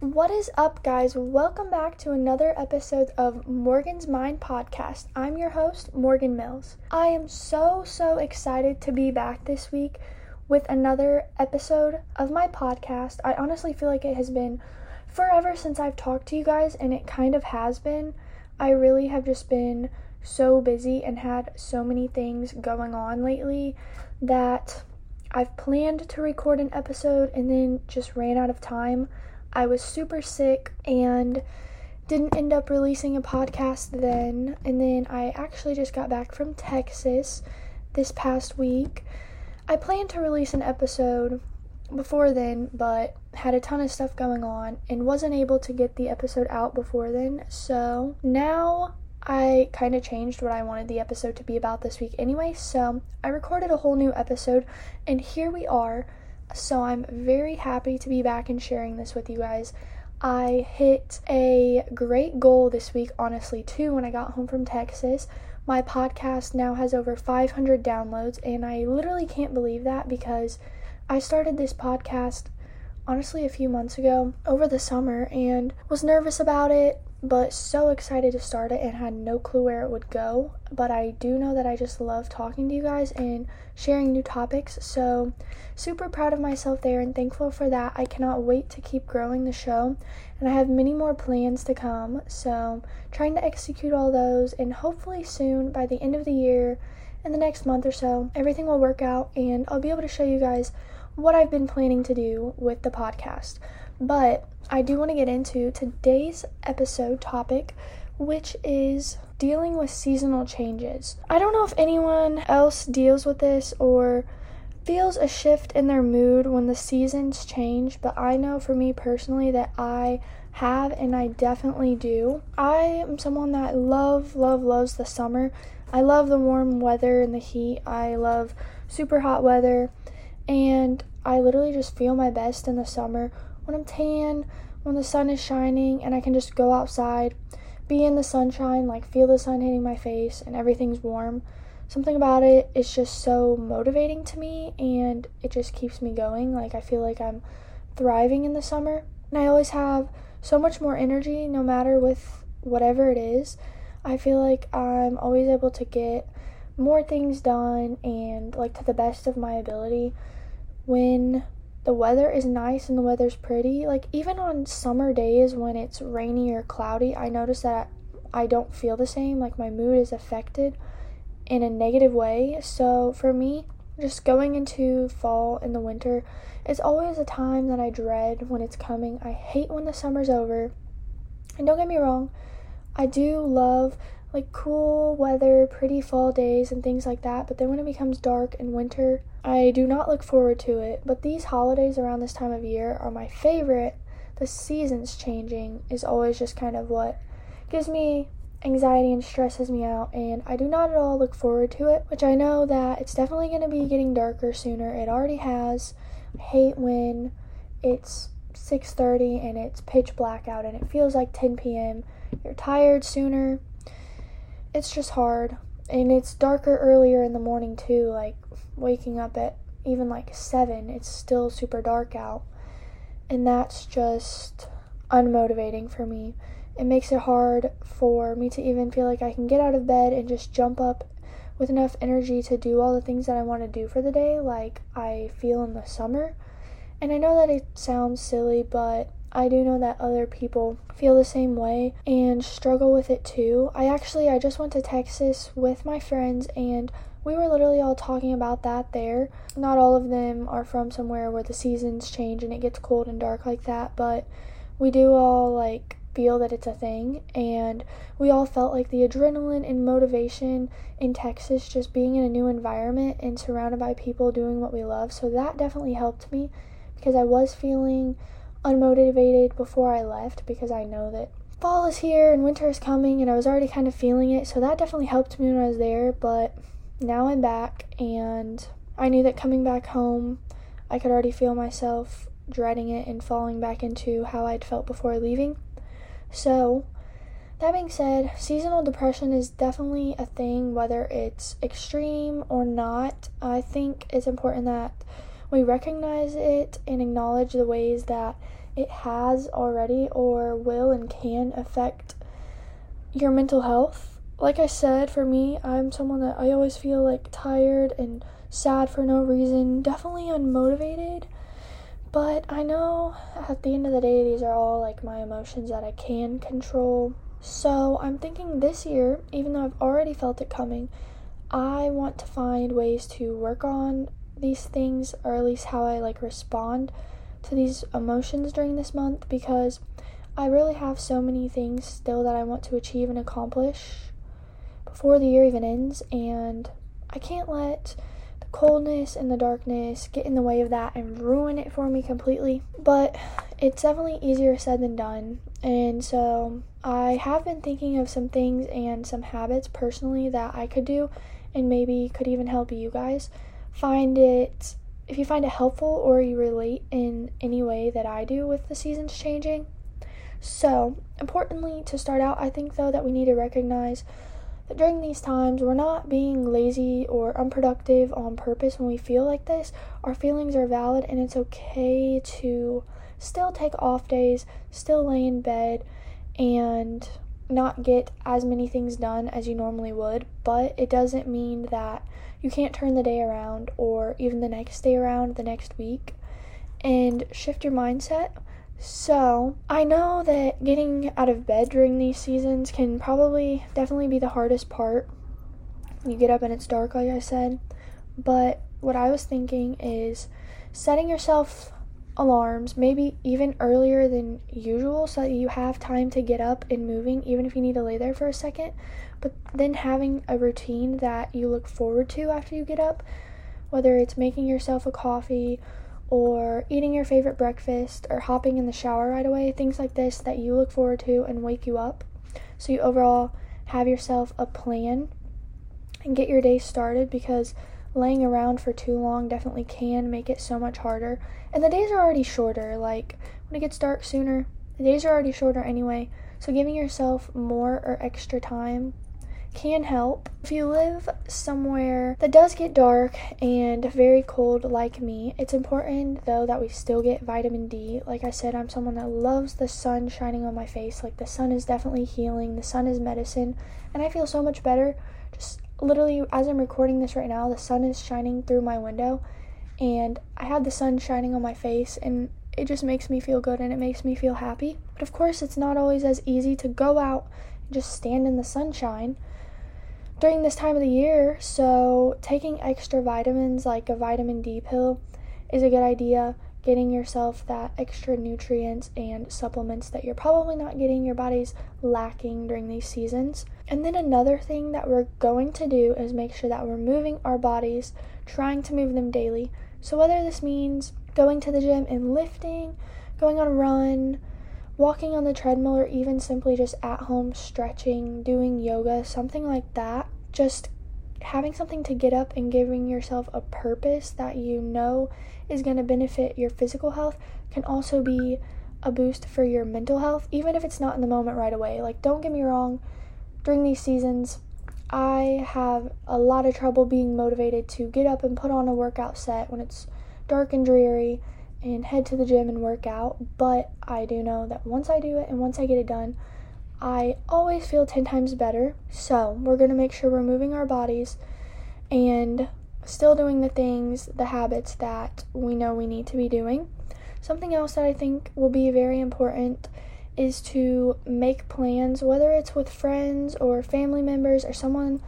What is up, guys? Welcome back to another episode of Morgan's Mind Podcast. I'm your host, Morgan Mills. I am so excited to be back this week with another episode of my podcast. I honestly feel like it has been forever since I've talked to you guys, and it kind of has been. I really have just been so busy and had so many things going on lately that I've planned to record an episode and then just ran out of time. I was super sick and didn't end up releasing a podcast then. And then I actually just got back from Texas this past week. I planned to release an episode before then, but had a ton of stuff going on and wasn't able to get the episode out before then. So now I kind of changed what I wanted the episode to be about this week anyway. So I recorded a whole new episode, and here we are. So I'm very happy to be back and sharing this with you guys. I hit a great goal this week, honestly, too, when I got home from Texas. My podcast now has over 500 downloads, and I literally can't believe that because I started this podcast, honestly, a few months ago over the summer and was nervous about it, but so excited to start it and had no clue where it would go. But I do know that I just love talking to you guys and sharing new topics, so super proud of myself there and thankful for that. I cannot wait to keep growing the show, and I have many more plans to come, so trying to execute all those, and hopefully soon, by the end of the year and the next month or so, everything will work out and I'll be able to show you guys what I've been planning to do with the podcast. But I do want to get into today's episode topic, which is dealing with seasonal changes. I don't know if anyone else deals with this or feels a shift in their mood when the seasons change, but I know for me personally that I have, and I definitely do. I am someone that loves the summer. I love the warm weather and the heat. I love super hot weather, and I literally just feel my best in the summer when I'm tan, when the sun is shining, and I can just go outside, be in the sunshine, like feel the sun hitting my face, and everything's warm. Something about it is just so motivating to me, and it just keeps me going. Like, I feel like I'm thriving in the summer, and I always have so much more energy, no matter with whatever it is. I feel like I'm always able to get more things done and like to the best of my ability when the weather is nice and the weather's pretty. Like, even on summer days when it's rainy or cloudy, I notice that I don't feel the same. Like, my mood is affected in a negative way. So for me, just going into fall and the winter is always a time that I dread when it's coming. I hate when the summer's over. And don't get me wrong, I do love like cool weather, pretty fall days and things like that, but then when it becomes dark and winter, I do not look forward to it. But these holidays around this time of year are my favorite. The seasons changing is always just kind of what gives me anxiety and stresses me out, and I do not at all look forward to it, which I know that it's definitely going to be getting darker sooner. It already has. I hate when it's 6:30 and it's pitch black out and it feels like 10 p.m. You're tired sooner. It's just hard, and it's darker earlier in the morning too. Like, waking up at even like 7, it's still super dark out, and that's just unmotivating for me. It makes it hard for me to even feel like I can get out of bed and just jump up with enough energy to do all the things that I want to do for the day, like I feel in the summer. And I know that it sounds silly, but I do know that other people feel the same way and struggle with it too. I just went to Texas with my friends, and we were literally all talking about that there. Not all of them are from somewhere where the seasons change and it gets cold and dark like that, but we do all like feel that it's a thing, and we all felt like the adrenaline and motivation in Texas, just being in a new environment and surrounded by people doing what we love. So that definitely helped me, because I was feeling unmotivated before I left, because I know that fall is here and winter is coming, and I was already kind of feeling it, so that definitely helped me when I was there. But now I'm back, and I knew that coming back home, I could already feel myself dreading it and falling back into how I'd felt before leaving. So that being said, seasonal depression is definitely a thing, whether it's extreme or not. I think it's important that we recognize it and acknowledge the ways that it has already or will and can affect your mental health. Like I said, for me, I'm someone that I always feel like tired and sad for no reason, definitely unmotivated. But I know at the end of the day, these are all like my emotions that I can control. So I'm thinking this year, even though I've already felt it coming, I want to find ways to work on these things, or at least how I like respond to these emotions during this month, because I really have so many things still that I want to achieve and accomplish before the year even ends, and I can't let the coldness and the darkness get in the way of that and ruin it for me completely. But it's definitely easier said than done, and so I have been thinking of some things and some habits personally that I could do, and maybe could even help you guys find it. If you find it helpful or you relate in any way that I do with the seasons changing. So, importantly, to start out, I think, though, that we need to recognize that during these times, we're not being lazy or unproductive on purpose when we feel like this. Our feelings are valid, and it's okay to still take off days, still lay in bed, and not get as many things done as you normally would, but it doesn't mean that you can't turn the day around or even the next day around, the next week, and shift your mindset. So I know that getting out of bed during these seasons can definitely be the hardest part. You get up and it's dark, like I said, but what I was thinking is setting yourself alarms, maybe even earlier than usual, so that you have time to get up and moving, even if you need to lay there for a second. But then having a routine that you look forward to after you get up, whether it's making yourself a coffee or eating your favorite breakfast or hopping in the shower right away, things like this that you look forward to and wake you up. So you overall have yourself a plan and get your day started, because laying around for too long definitely can make it so much harder. And the days are already shorter. Like, when it gets dark sooner, the days are already shorter anyway. So giving yourself more or extra time can help. If you live somewhere that does get dark and very cold like me, it's important, though, that we still get vitamin D. Like I said, I'm someone that loves the sun shining on my face. Like, the sun is definitely healing. The sun is medicine. And I feel so much better. Just literally, as I'm recording this right now, the sun is shining through my window, and I have the sun shining on my face, and it just makes me feel good, and it makes me feel happy. But of course, it's not always as easy to go out and just stand in the sunshine during this time of the year, so taking extra vitamins, like a vitamin D pill, is a good idea. Getting yourself that extra nutrients and supplements that you're probably not getting, your body's lacking during these seasons. And then another thing that we're going to do is make sure that we're moving our bodies, trying to move them daily. So whether this means going to the gym and lifting, going on a run, walking on the treadmill, or even simply just at home stretching, doing yoga, something like that, just having something to get up and giving yourself a purpose that you know is going to benefit your physical health can also be a boost for your mental health, even if it's not in the moment right away. Like, don't get me wrong, during these seasons, I have a lot of trouble being motivated to get up and put on a workout set when it's dark and dreary and head to the gym and work out, but I do know that once I do it and once I get it done, I always feel 10 times better. So we're going to make sure we're moving our bodies and still doing the habits that we know we need to be doing. Something else that I think will be very important is to make plans, whether it's with friends or family members or someone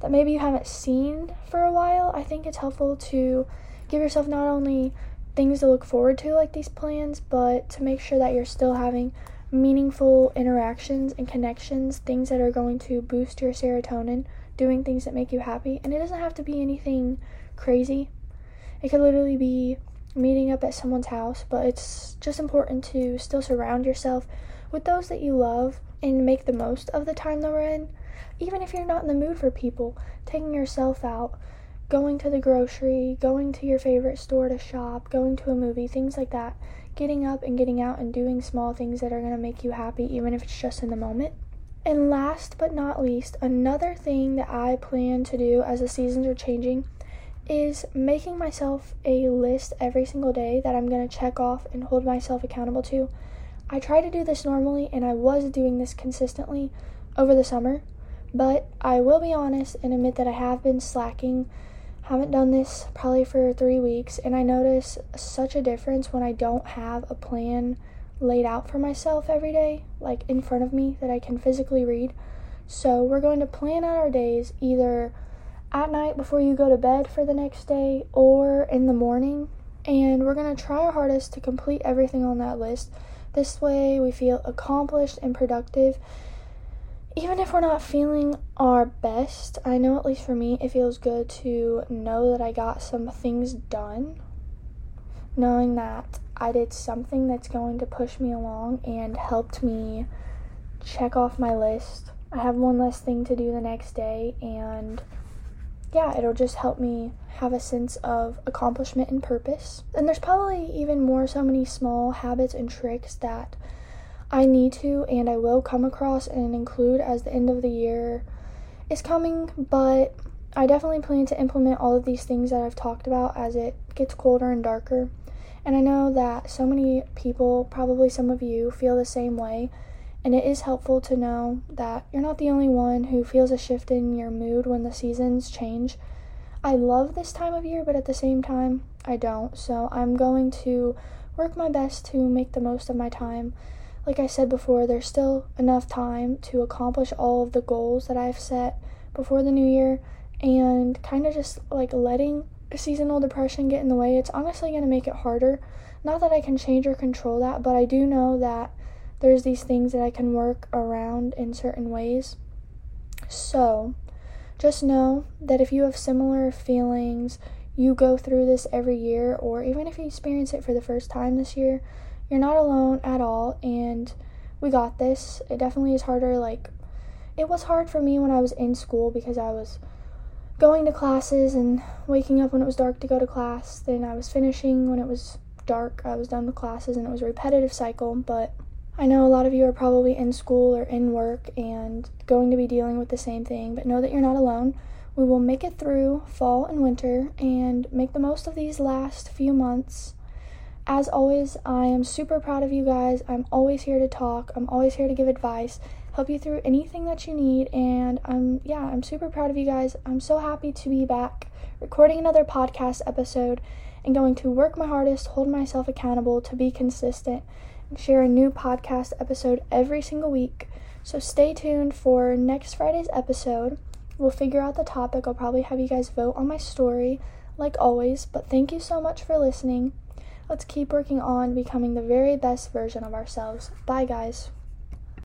that maybe you haven't seen for a while. I think it's helpful to give yourself not only things to look forward to, like these plans, but to make sure that you're still having meaningful interactions and connections, things that are going to boost your serotonin, doing things that make you happy. And it doesn't have to be anything crazy. It could literally be meeting up at someone's house, but it's just important to still surround yourself with those that you love and make the most of the time that we're in. Even if you're not in the mood for people, taking yourself out, going to the grocery, going to your favorite store to shop, going to a movie, things like that. Getting up and getting out and doing small things that are going to make you happy, even if it's just in the moment. And last but not least, another thing that I plan to do as the seasons are changing is making myself a list every single day that I'm going to check off and hold myself accountable to. I try to do this normally, and I was doing this consistently over the summer, but I will be honest and admit that I have been slacking. Haven't done this probably for 3 weeks, and I notice such a difference when I don't have a plan laid out for myself every day, like in front of me, that I can physically read. So we're going to plan out our days either at night before you go to bed for the next day or in the morning, and we're going to try our hardest to complete everything on that list. This way we feel accomplished and productive even if we're not feeling our best. I know, at least for me, it feels good to know that I got some things done, knowing that I did something that's going to push me along and helped me check off my list. I have one less thing to do the next day, and yeah, it'll just help me have a sense of accomplishment and purpose. And there's probably even more so many small habits and tricks that I need to and I will come across and include as the end of the year is coming, but I definitely plan to implement all of these things that I've talked about as it gets colder and darker. And I know that so many people, probably some of you, feel the same way, and it is helpful to know that you're not the only one who feels a shift in your mood when the seasons change. I love this time of year, but at the same time, I don't, so I'm going to work my best to make the most of my time. Like I said before, there's still enough time to accomplish all of the goals that I've set before the new year, and kind of just like letting seasonal depression get in the way. It's honestly going to make it harder. Not that I can change or control that, but I do know that there's these things that I can work around in certain ways. So just know that if you have similar feelings, you go through this every year, or even if you experience it for the first time this year, you're not alone at all, and we got this. It definitely is harder. Like, it was hard for me when I was in school because I was going to classes and waking up when it was dark to go to class. Then I was finishing when it was dark. I was done with classes, and it was a repetitive cycle. But I know a lot of you are probably in school or in work and going to be dealing with the same thing, but know that you're not alone. We will make it through fall and winter and make the most of these last few months. As always, I am super proud of you guys. I'm always here to talk. I'm always here to give advice, help you through anything that you need. And I'm super proud of you guys. I'm so happy to be back recording another podcast episode and going to work my hardest, hold myself accountable to be consistent, and share a new podcast episode every single week. So stay tuned for next Friday's episode. We'll figure out the topic. I'll probably have you guys vote on my story, like always. But thank you so much for listening. Let's keep working on becoming the very best version of ourselves. Bye, guys.